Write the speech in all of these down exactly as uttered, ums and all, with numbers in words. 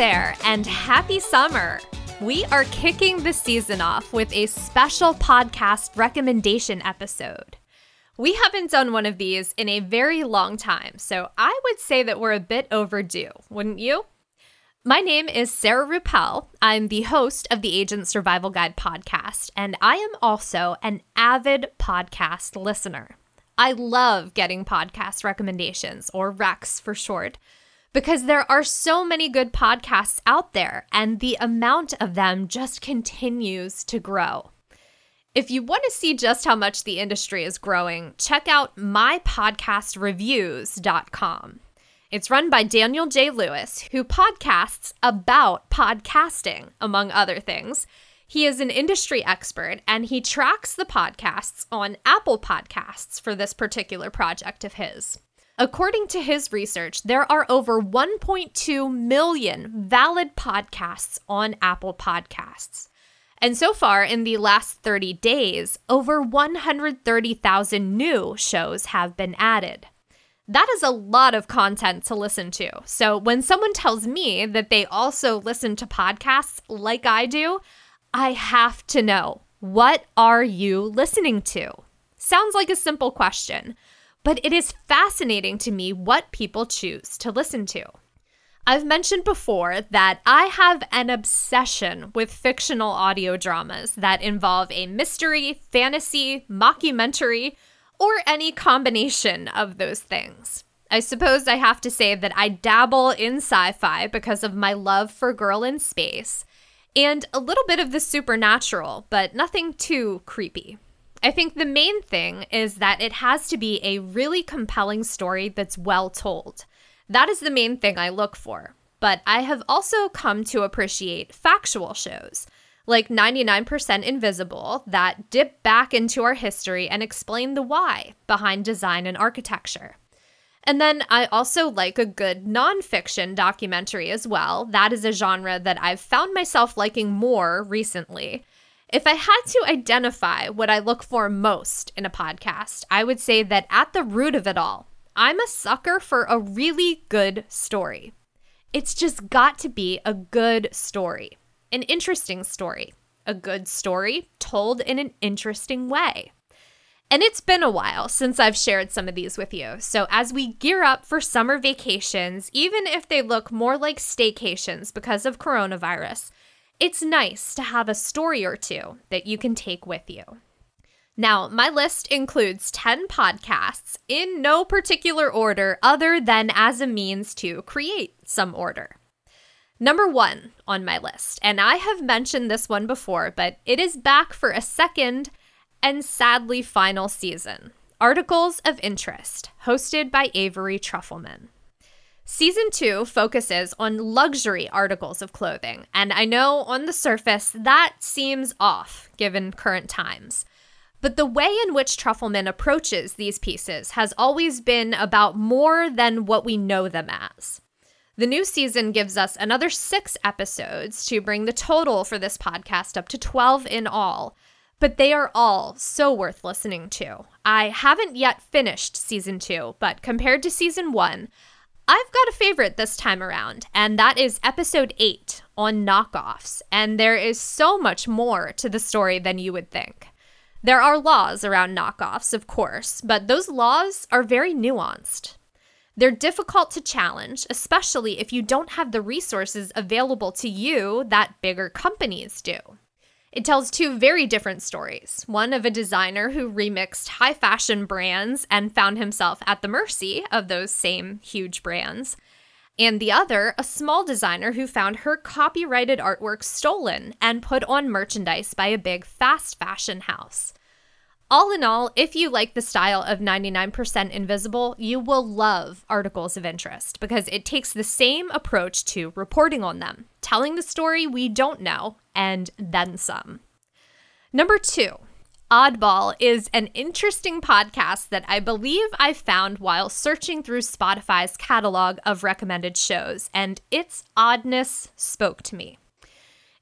there, and happy summer! We are kicking the season off with a special podcast recommendation episode. We haven't done one of these in a very long time, so I would say that we're a bit overdue, wouldn't you? My name is Sarah Rupel. I'm the host of the Agent Survival Guide podcast, and I am also an avid podcast listener. I love getting podcast recommendations, or recs for short, because there are so many good podcasts out there, and the amount of them just continues to grow. If you want to see just how much the industry is growing, check out my podcast reviews dot com. It's run by Daniel J. Lewis, who podcasts about podcasting, among other things. He is an industry expert, and he tracks the podcasts on Apple Podcasts for this particular project of his. According to his research, there are over one point two million valid podcasts on Apple Podcasts. And so far, in the last thirty days, over one hundred thirty thousand new shows have been added. That is a lot of content to listen to. So when someone tells me that they also listen to podcasts like I do, I have to know, what are you listening to? Sounds like a simple question, but it is fascinating to me what people choose to listen to. I've mentioned before that I have an obsession with fictional audio dramas that involve a mystery, fantasy, mockumentary, or any combination of those things. I suppose I have to say that I dabble in sci-fi because of my love for Girl in Space, and a little bit of the supernatural, but nothing too creepy. I think the main thing is that it has to be a really compelling story that's well told. That is the main thing I look for. But I have also come to appreciate factual shows, like ninety-nine percent Invisible, that dip back into our history and explain the why behind design and architecture. And then I also like a good nonfiction documentary as well. That is a genre that I've found myself liking more recently. If I had to identify what I look for most in a podcast, I would say that at the root of it all, I'm a sucker for a really good story. It's just got to be a good story. An interesting story, a good story told in an interesting way. And it's been a while since I've shared some of these with you, so as we gear up for summer vacations, even if they look more like staycations because of coronavirus, it's nice to have a story or two that you can take with you. Now, my list includes ten podcasts in no particular order other than as a means to create some order. Number one on my list, and I have mentioned this one before, but it is back for a second and sadly final season. Articles of Interest, hosted by Avery Trufelman. Season two focuses on luxury articles of clothing, and I know on the surface that seems off given current times. But the way in which Trufelman approaches these pieces has always been about more than what we know them as. The new season gives us another six episodes to bring the total for this podcast up to twelve in all, but they are all so worth listening to. I haven't yet finished season two, but compared to season one, I've got a favorite this time around, and that is episode eight on knockoffs, and there is so much more to the story than you would think. There are laws around knockoffs, of course, but those laws are very nuanced. They're difficult to challenge, especially if you don't have the resources available to you that bigger companies do. It tells two very different stories, one of a designer who remixed high fashion brands and found himself at the mercy of those same huge brands, and the other, a small designer who found her copyrighted artwork stolen and put on merchandise by a big fast fashion house. All in all, if you like the style of ninety-nine percent Invisible, you will love Articles of Interest because it takes the same approach to reporting on them, telling the story we don't know, and then some. Number two, Oddball is an interesting podcast that I believe I found while searching through Spotify's catalog of recommended shows, and its oddness spoke to me.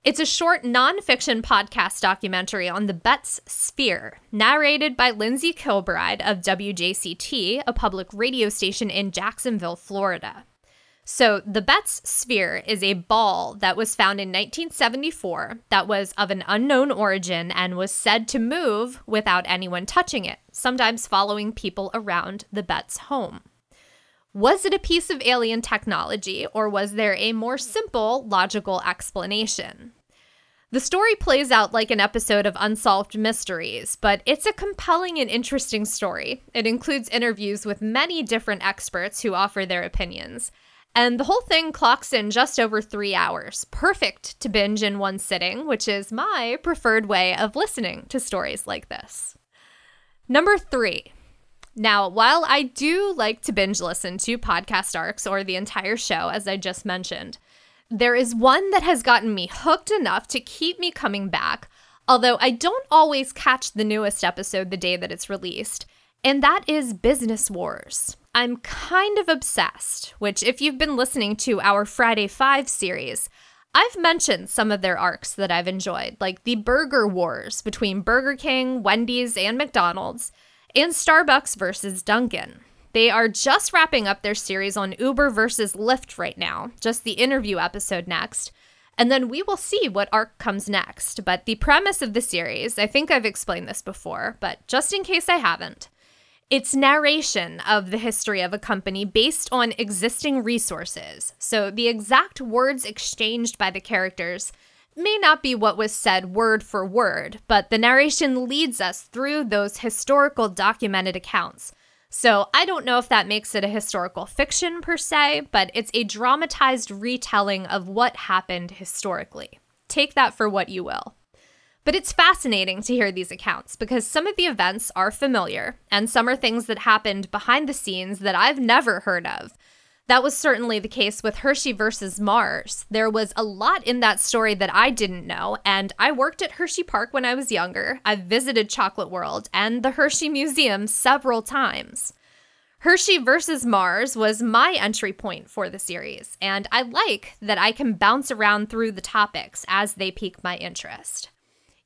It's a short nonfiction podcast documentary on the Betts sphere, narrated by Lindsay Kilbride of W J C T, a public radio station in Jacksonville, Florida. So the Betts sphere is a ball that was found in nineteen seventy-four that was of an unknown origin and was said to move without anyone touching it, sometimes following people around the Betts home. Was it a piece of alien technology, or was there a more simple, logical explanation? The story plays out like an episode of Unsolved Mysteries, but it's a compelling and interesting story. It includes interviews with many different experts who offer their opinions. And the whole thing clocks in just over three hours, perfect to binge in one sitting, which is my preferred way of listening to stories like this. Number three. Now, while I do like to binge listen to podcast arcs or the entire show, as I just mentioned, there is one that has gotten me hooked enough to keep me coming back, although I don't always catch the newest episode the day that it's released, and that is Business Wars. I'm kind of obsessed, which if you've been listening to our Friday Five series, I've mentioned some of their arcs that I've enjoyed, like the Burger Wars between Burger King, Wendy's, and McDonald's, and Starbucks versus Dunkin'. They are just wrapping up their series on Uber versus Lyft right now, just the interview episode next, and then we will see what arc comes next. But the premise of the series, I think I've explained this before, but just in case I haven't, it's narration of the history of a company based on existing resources. So the exact words exchanged by the characters may not be what was said word for word, but the narration leads us through those historical documented accounts. So I don't know if that makes it a historical fiction per se, but it's a dramatized retelling of what happened historically. Take that for what you will. But it's fascinating to hear these accounts because some of the events are familiar and some are things that happened behind the scenes that I've never heard of. That was certainly the case with Hershey versus Mars. There was a lot in that story that I didn't know, and I worked at Hershey Park when I was younger. I've visited Chocolate World and the Hershey Museum several times. Hershey versus Mars was my entry point for the series, and I like that I can bounce around through the topics as they pique my interest.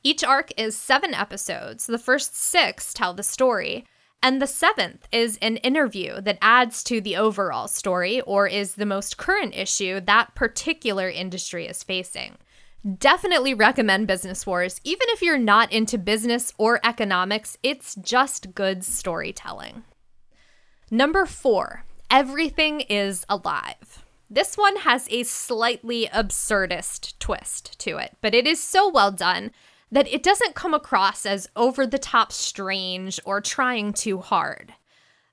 Each arc is seven episodes. The first six tell the story. And the seventh is an interview that adds to the overall story or is the most current issue that particular industry is facing. Definitely recommend Business Wars. Even if you're not into business or economics, it's just good storytelling. Number four, Everything is Alive. This one has a slightly absurdist twist to it, but it is so well done that it doesn't come across as over-the-top strange or trying too hard.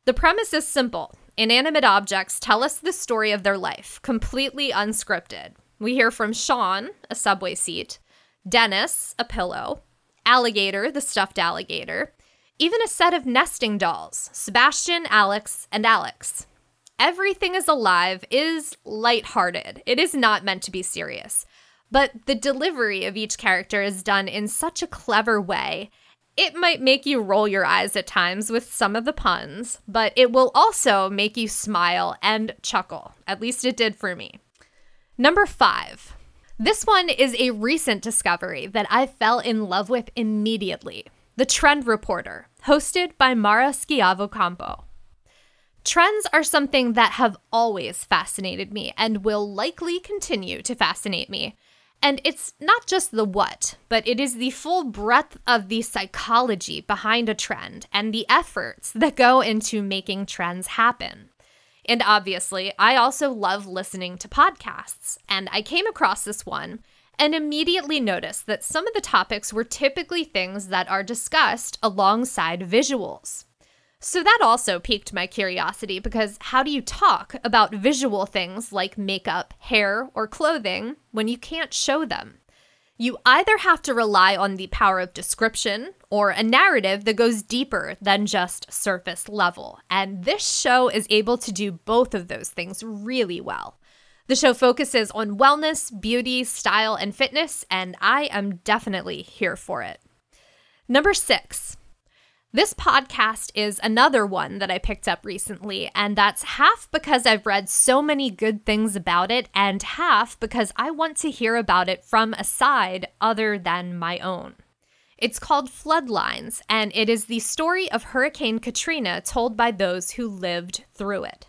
The premise is simple. Inanimate objects tell us the story of their life, completely unscripted. We hear from Sean, a subway seat, Dennis, a pillow, Alligator, the stuffed alligator, even a set of nesting dolls, Sebastian, Alex, and Alex. Everything is Alive is lighthearted. It is not meant to be serious. But the delivery of each character is done in such a clever way, it might make you roll your eyes at times with some of the puns, but it will also make you smile and chuckle. At least it did for me. Number five. This one is a recent discovery that I fell in love with immediately. The Trend Reporter, hosted by Mara Schiavo-Campo. Trends are something that have always fascinated me and will likely continue to fascinate me. And it's not just the what, but it is the full breadth of the psychology behind a trend and the efforts that go into making trends happen. And obviously, I also love listening to podcasts, and I came across this one and immediately noticed that some of the topics were typically things that are discussed alongside visuals. So that also piqued my curiosity because how do you talk about visual things like makeup, hair, or clothing when you can't show them? You either have to rely on the power of description or a narrative that goes deeper than just surface level. And this show is able to do both of those things really well. The show focuses on wellness, beauty, style, and fitness, and I am definitely here for it. Number six. This podcast is another one that I picked up recently, and that's half because I've read so many good things about it and half because I want to hear about it from a side other than my own. It's called Floodlines, and it is the story of Hurricane Katrina told by those who lived through it.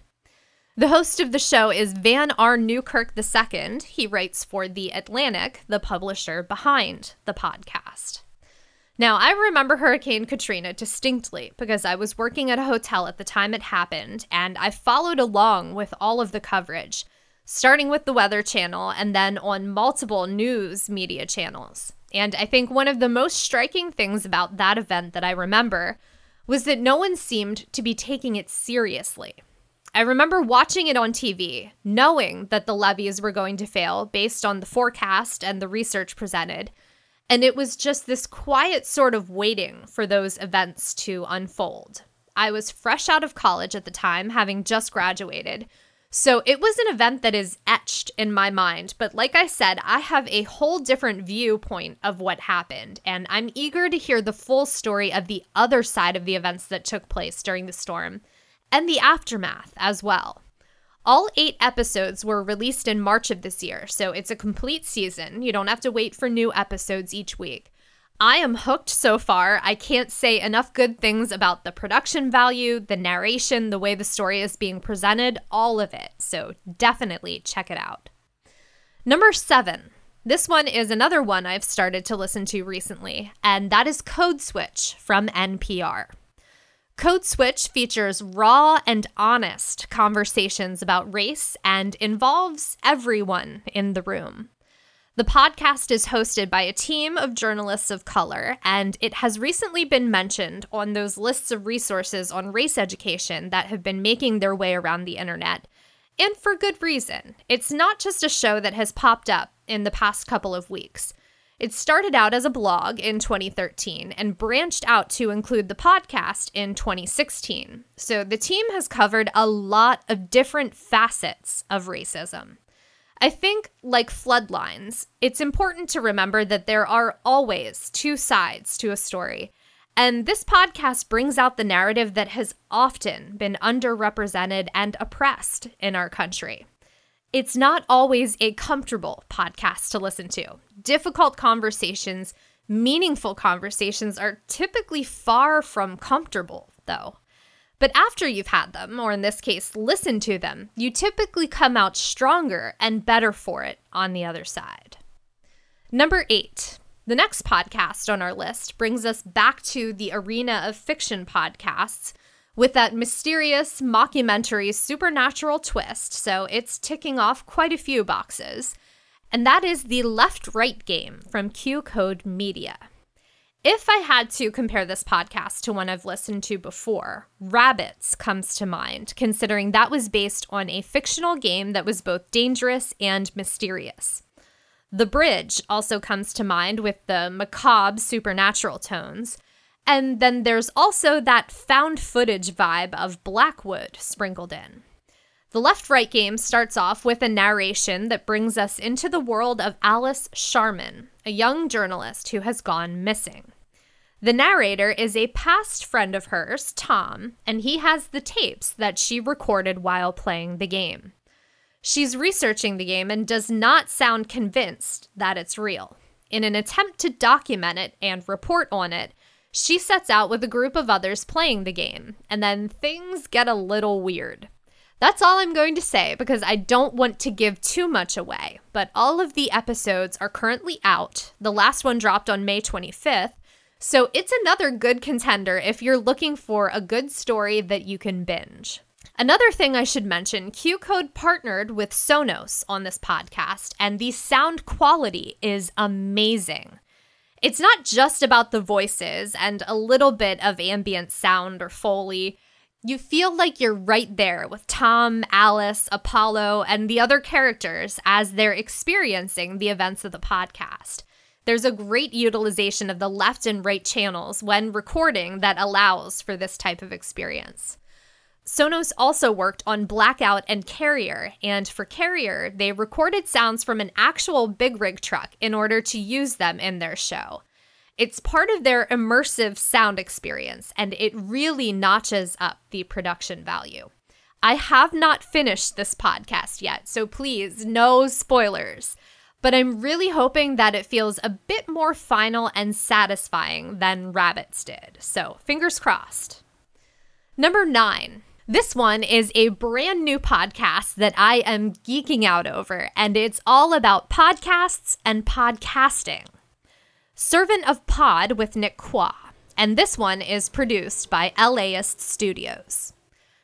The host of the show is Van R. Newkirk the second. He writes for The Atlantic, the publisher behind the podcast. Now, I remember Hurricane Katrina distinctly because I was working at a hotel at the time it happened, and I followed along with all of the coverage, starting with the Weather Channel and then on multiple news media channels. And I think one of the most striking things about that event that I remember was that no one seemed to be taking it seriously. I remember watching it on T V, knowing that the levees were going to fail based on the forecast and the research presented, and it was just this quiet sort of waiting for those events to unfold. I was fresh out of college at the time, having just graduated, so it was an event that is etched in my mind, but like I said, I have a whole different viewpoint of what happened, and I'm eager to hear the full story of the other side of the events that took place during the storm, and the aftermath as well. All eight episodes were released in March of this year, so it's a complete season. You don't have to wait for new episodes each week. I am hooked so far. I can't say enough good things about the production value, the narration, the way the story is being presented, all of it. So definitely check it out. Number seven. This one is another one I've started to listen to recently, and that is Code Switch from N P R. Code Switch features raw and honest conversations about race and involves everyone in the room. The podcast is hosted by a team of journalists of color, and it has recently been mentioned on those lists of resources on race education that have been making their way around the internet. And for good reason. It's not just a show that has popped up in the past couple of weeks. It started out as a blog in twenty thirteen and branched out to include the podcast in twenty sixteen. So the team has covered a lot of different facets of racism. I think, like Floodlines, it's important to remember that there are always two sides to a story. And this podcast brings out the narrative that has often been underrepresented and oppressed in our country. It's not always a comfortable podcast to listen to. Difficult conversations, meaningful conversations are typically far from comfortable, though. But after you've had them, or in this case, listened to them, you typically come out stronger and better for it on the other side. Number eight. The next podcast on our list brings us back to the arena of fiction podcasts, with that mysterious, mockumentary, supernatural twist, so it's ticking off quite a few boxes. And that is The Left Right Game from Q Code Media. If I had to compare this podcast to one I've listened to before, Rabbits comes to mind, considering that was based on a fictional game that was both dangerous and mysterious. The Bridge also comes to mind with the macabre supernatural tones. And then there's also that found footage vibe of Blackwood sprinkled in. The Left Right Game starts off with a narration that brings us into the world of Alice Sharman, a young journalist who has gone missing. The narrator is a past friend of hers, Tom, and he has the tapes that she recorded while playing the game. She's researching the game and does not sound convinced that it's real. In an attempt to document it and report on it, she sets out with a group of others playing the game, and then things get a little weird. That's all I'm going to say because I don't want to give too much away, but all of the episodes are currently out. The last one dropped on May twenty-fifth, so it's another good contender if you're looking for a good story that you can binge. Another thing I should mention, Q Code partnered with Sonos on this podcast, and the sound quality is amazing. It's not just about the voices and a little bit of ambient sound or Foley. You feel like you're right there with Tom, Alice, Apollo, and the other characters as they're experiencing the events of the podcast. There's a great utilization of the left and right channels when recording that allows for this type of experience. Sonos also worked on Blackout and Carrier, and for Carrier, they recorded sounds from an actual big rig truck in order to use them in their show. It's part of their immersive sound experience, and it really notches up the production value. I have not finished this podcast yet, so please, no spoilers. But I'm really hoping that it feels a bit more final and satisfying than Rabbits did, so fingers crossed. Number nine. This one is a brand new podcast that I am geeking out over, and it's all about podcasts and podcasting. Servant of Pod with Nick Kwa, and this one is produced by LAist Studios.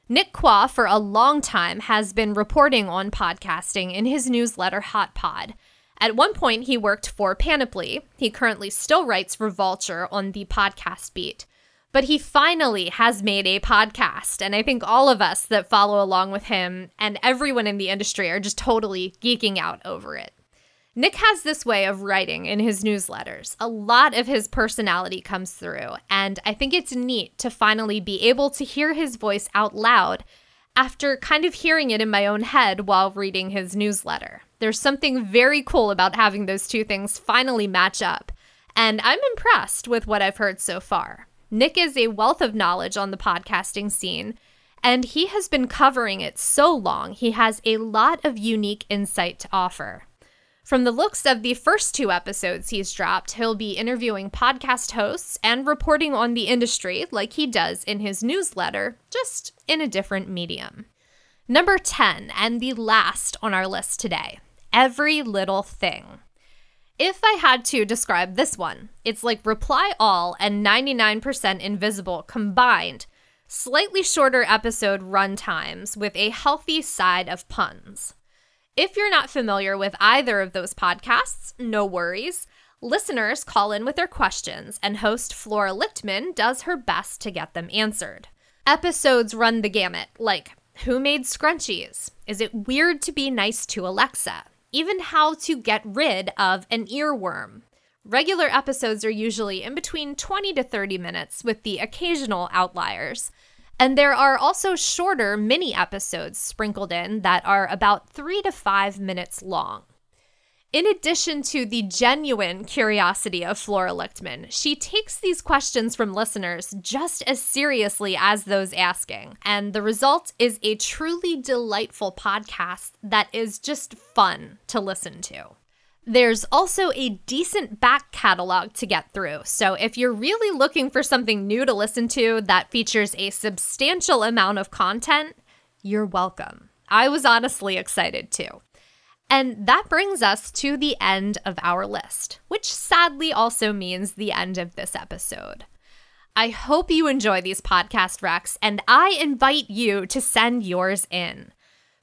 Nick Kwa, for a long time, has been reporting on podcasting in his newsletter Hot Pod. At one point, he worked for Panoply. He currently still writes for Vulture on the podcast beat. But he finally has made a podcast, and I think all of us that follow along with him and everyone in the industry are just totally geeking out over it. Nick has this way of writing in his newsletters. A lot of his personality comes through, and I think it's neat to finally be able to hear his voice out loud after kind of hearing it in my own head while reading his newsletter. There's something very cool about having those two things finally match up, and I'm impressed with what I've heard so far. Nick is a wealth of knowledge on the podcasting scene, and he has been covering it so long, he has a lot of unique insight to offer. From the looks of the first two episodes he's dropped, he'll be interviewing podcast hosts and reporting on the industry like he does in his newsletter, just in a different medium. Number ten, and the last on our list today, Every Little Thing. If I had to describe this one, it's like Reply All and ninety-nine percent Invisible combined, slightly shorter episode run times with a healthy side of puns. If you're not familiar with either of those podcasts, no worries. Listeners call in with their questions, and host Flora Lichtman does her best to get them answered. Episodes run the gamut, like who made scrunchies? Is it weird to be nice to Alexa? Even how to get rid of an earworm. Regular episodes are usually in between twenty to thirty minutes with the occasional outliers. And there are also shorter mini episodes sprinkled in that are about three to five minutes long. In addition to the genuine curiosity of Flora Lichtman, she takes these questions from listeners just as seriously as those asking, and the result is a truly delightful podcast that is just fun to listen to. There's also a decent back catalog to get through, so if you're really looking for something new to listen to that features a substantial amount of content, you're welcome. I was honestly excited too. And that brings us to the end of our list, which sadly also means the end of this episode. I hope you enjoy these podcast recs, and I invite you to send yours in.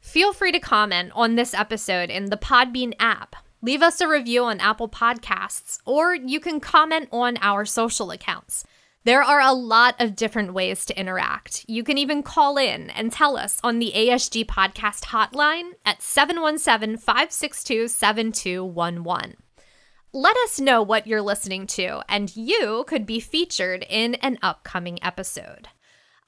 Feel free to comment on this episode in the Podbean app. Leave us a review on Apple Podcasts, or you can comment on our social accounts. There are a lot of different ways to interact. You can even call in and tell us on the A S G Podcast Hotline at seven one seven, five six two, seven two one one. Let us know what you're listening to, and you could be featured in an upcoming episode.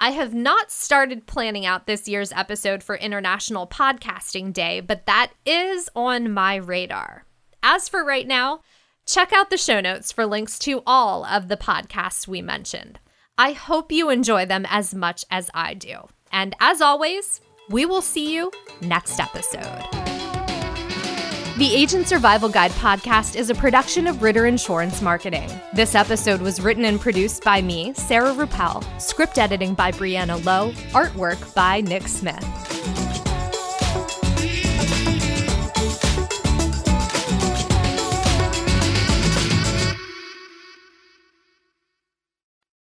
I have not started planning out this year's episode for International Podcasting Day, but that is on my radar. As for right now, check out the show notes for links to all of the podcasts we mentioned. I hope you enjoy them as much as I do. And as always, we will see you next episode. The Agent Survival Guide podcast is a production of Ritter Insurance Marketing. This episode was written and produced by me, Sarah Rupel, script editing by Brianna Lowe, artwork by Nick Smith.